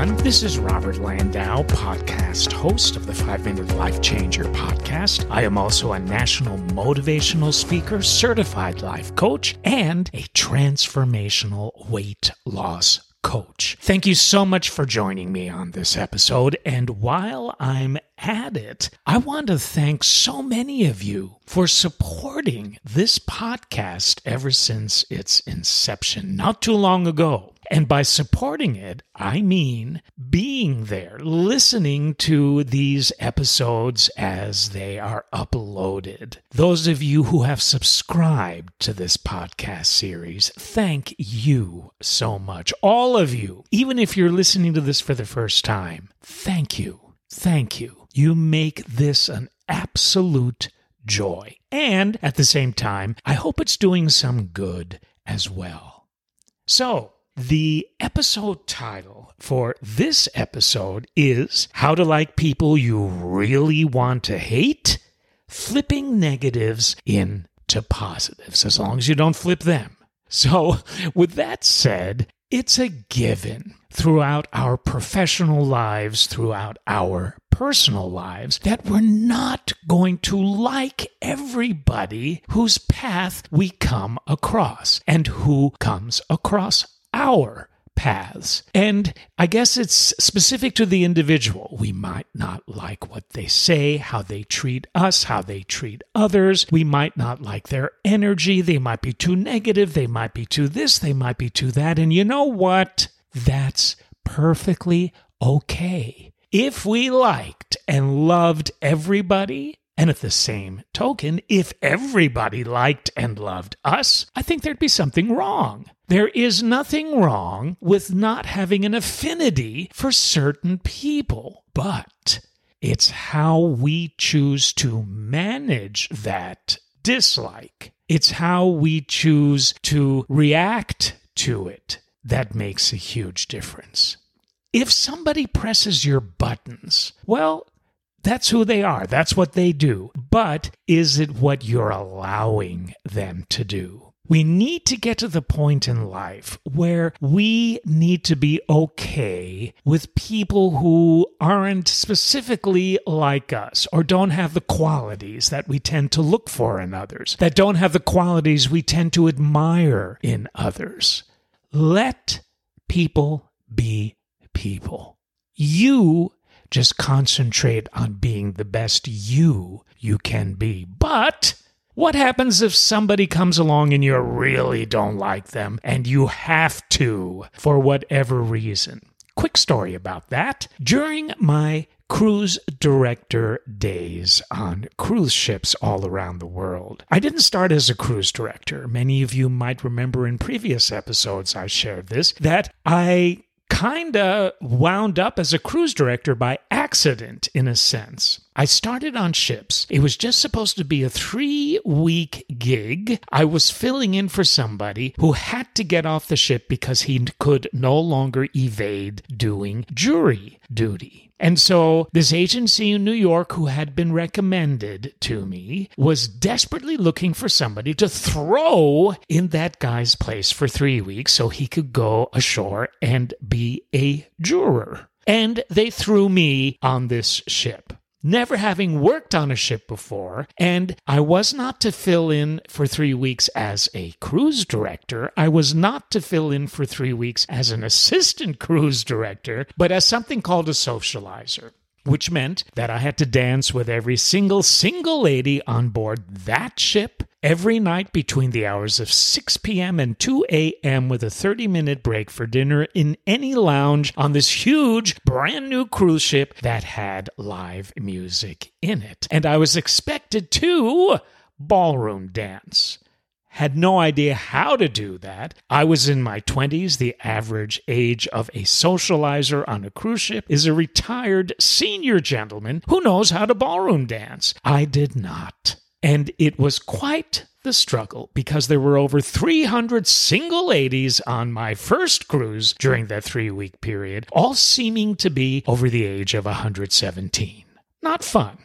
everyone. This is Robert Landau, podcast host of the 5-Minute Life Changer podcast. I am also a national motivational speaker, certified life coach, and a transformational weight loss coach. Thank you so much for joining me on this episode. And while I'm at it, I want to thank so many of you for supporting this podcast ever since its inception not too long ago. And by supporting it, I mean being there, listening to these episodes as they are uploaded. Those of you who have subscribed to this podcast series, thank you so much. All of you, even if you're listening to this for the first time, thank you. Thank you. You make this an absolute joy. And at the same time, I hope it's doing some good as well. So, the episode title for this episode is How to Like People You Really Want to Hate, Flipping Negatives into Positives, as long as you don't flip them. So, with that said, it's a given throughout our professional lives, throughout our personal lives, that we're not going to like everybody whose path we come across and who comes across our paths. And I guess it's specific to the individual. We might not like what they say, how they treat us, how they treat others. We might not like their energy. They might be too negative. They might be too this. They might be too that. And you know what? That's perfectly okay. If we liked and loved everybody, and at the same token, if everybody liked and loved us, I think there'd be something wrong. There is nothing wrong with not having an affinity for certain people, but it's how we choose to manage that dislike. It's how we choose to react to it that makes a huge difference. If somebody presses your buttons, well, that's who they are. That's what they do. But is it what you're allowing them to do? We need to get to the point in life where we need to be okay with people who aren't specifically like us or don't have the qualities that we tend to look for in others, that don't have the qualities we tend to admire in others. Let people be people. You just concentrate on being the best you can be. But what happens if somebody comes along and you really don't like them and you have to for whatever reason? Quick story about that. During my cruise director days on cruise ships all around the world. I didn't start as a cruise director. Many of you might remember in previous episodes I shared this, that I kinda wound up as a cruise director by accident, in a sense. I started on ships. It was just supposed to be a 3-week gig. I was filling in for somebody who had to get off the ship because he could no longer evade doing jury duty. And so this agency in New York who had been recommended to me was desperately looking for somebody to throw in that guy's place for 3 weeks so he could go ashore and be a juror. And they threw me on this ship, never having worked on a ship before, and I was not to fill in for 3 weeks as a cruise director. I was not to fill in for 3 weeks as an assistant cruise director, but as something called a socializer, which meant that I had to dance with every single lady on board that ship every night between the hours of 6 p.m. and 2 a.m. with a 30-minute break for dinner in any lounge on this huge, brand-new cruise ship that had live music in it. And I was expected to ballroom dance. Had no idea how to do that. I was in my 20s. The average age of a socializer on a cruise ship is a retired senior gentleman who knows how to ballroom dance. I did not. And it was quite the struggle because there were over 300 single ladies on my first cruise during that 3-week period, all seeming to be over the age of 117. Not fun.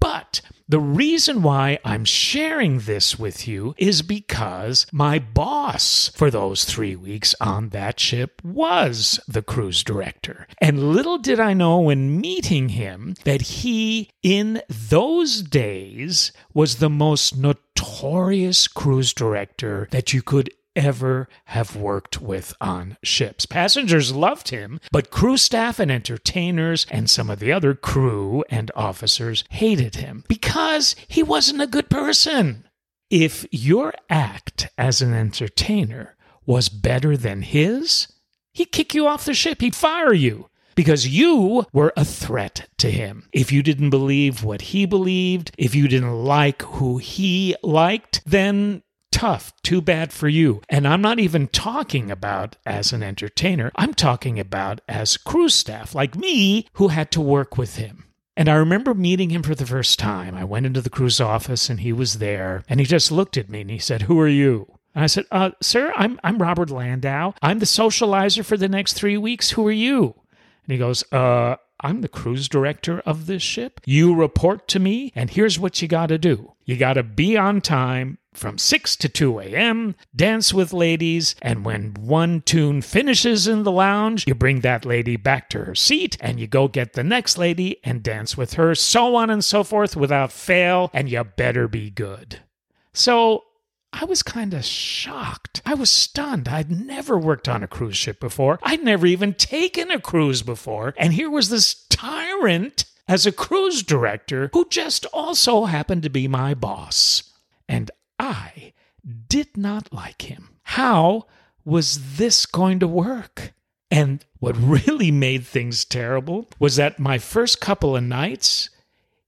But The reason why I'm sharing this with you is because my boss for those 3 weeks on that ship was the cruise director. And little did I know when meeting him that he, in those days, was the most notorious cruise director that you could ever have worked with on ships. Passengers loved him, but crew staff and entertainers and some of the other crew and officers hated him because he wasn't a good person. If your act as an entertainer was better than his, he'd kick you off the ship. He'd fire you because you were a threat to him. If you didn't believe what he believed, if you didn't like who he liked, then tough, too bad for you. And I'm not even talking about as an entertainer. I'm talking about as crew staff like me who had to work with him. And I remember meeting him for the first time. I went into the cruise office and he was there and he just looked at me and he said, "Who are you?" And I said, "Sir, I'm Robert Landau. I'm the socializer for the next 3 weeks. Who are you?" And he goes, "I'm the cruise director of this ship. You report to me, and here's what you got to do. You got to be on time from 6 to 2 a.m., dance with ladies, and when one tune finishes in the lounge, you bring that lady back to her seat, and you go get the next lady and dance with her, so on and so forth, without fail, and you better be good." So I was kind of shocked. I was stunned. I'd never worked on a cruise ship before. I'd never even taken a cruise before. And here was this tyrant as a cruise director who just also happened to be my boss. And I did not like him. How was this going to work? And what really made things terrible was that my first couple of nights,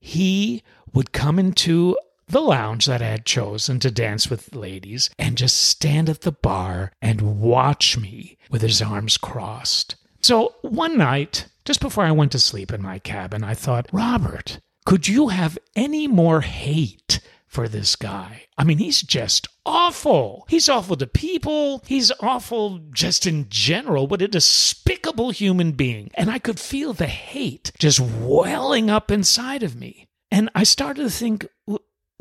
he would come into the lounge that I had chosen to dance with ladies and just stand at the bar and watch me with his arms crossed. So one night, just before I went to sleep in my cabin, I thought, "Robert, could you have any more hate for this guy? I mean, he's just awful. He's awful to people. He's awful just in general. What a despicable human being." And I could feel the hate just welling up inside of me. And I started to think,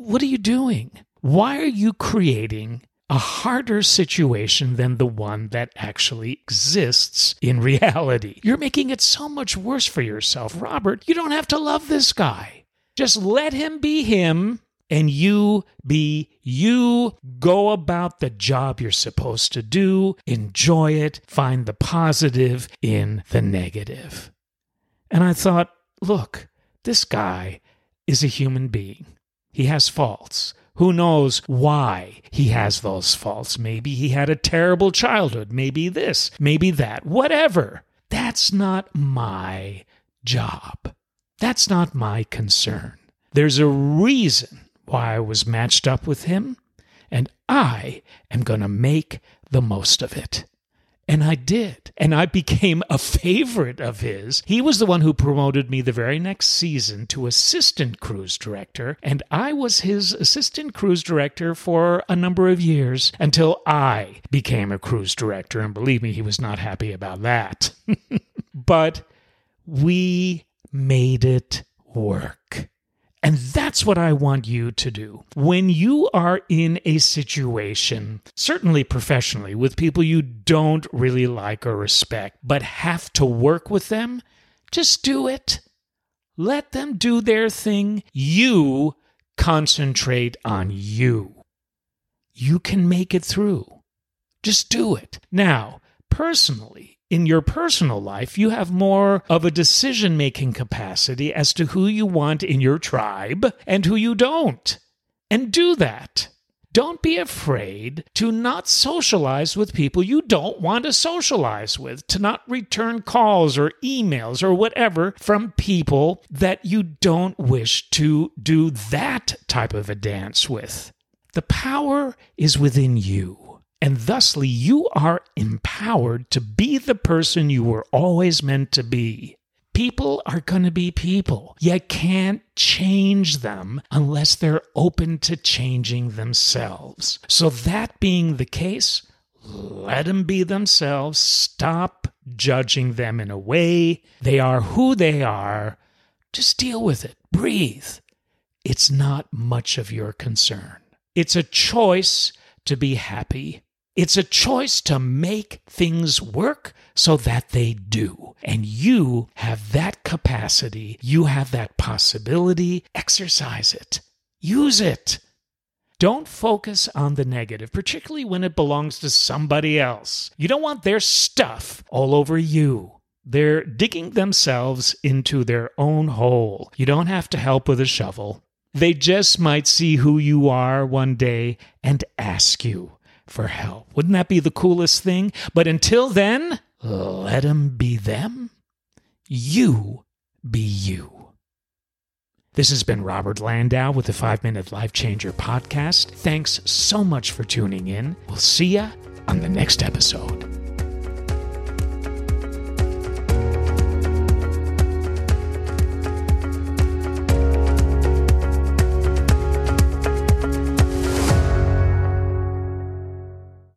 what are you doing? Why are you creating a harder situation than the one that actually exists in reality? You're making it so much worse for yourself, Robert. You don't have to love this guy. Just let him be him and you be you. Go about the job you're supposed to do. Enjoy it. Find the positive in the negative. And I thought, look, this guy is a human being. He has faults. Who knows why he has those faults? Maybe he had a terrible childhood. Maybe this, maybe that, whatever. That's not my job. That's not my concern. There's a reason why I was matched up with him, and I am going to make the most of it. And I did. And I became a favorite of his. He was the one who promoted me the very next season to assistant cruise director. And I was his assistant cruise director for a number of years until I became a cruise director. And believe me, he was not happy about that. But we made it work. And that's what I want you to do. When you are in a situation, certainly professionally, with people you don't really like or respect, but have to work with them, just do it. Let them do their thing. You concentrate on you. You can make it through. Just do it. Now, personally, in your personal life, you have more of a decision-making capacity as to who you want in your tribe and who you don't. And do that. Don't be afraid to not socialize with people you don't want to socialize with, to not return calls or emails or whatever from people that you don't wish to do that type of a dance with. The power is within you. And thusly, you are empowered to be the person you were always meant to be. People are going to be people. You can't change them unless they're open to changing themselves. So that being the case, let them be themselves. Stop judging them in a way. They are who they are. Just deal with it. Breathe. it's not much of your concern. It's a choice to be happy. It's a choice to make things work so that they do. And you have that capacity. You have that possibility. Exercise it. Use it. Don't focus on the negative, particularly when it belongs to somebody else. You don't want their stuff all over you. They're digging themselves into their own hole. You don't have to help with a shovel. They just might see who you are one day and ask you for help. Wouldn't that be the coolest thing? But until then, let them be them. You be you. This has been Robert Landau with the 5-Minute Life Changer podcast. Thanks so much for tuning in. We'll see ya on the next episode.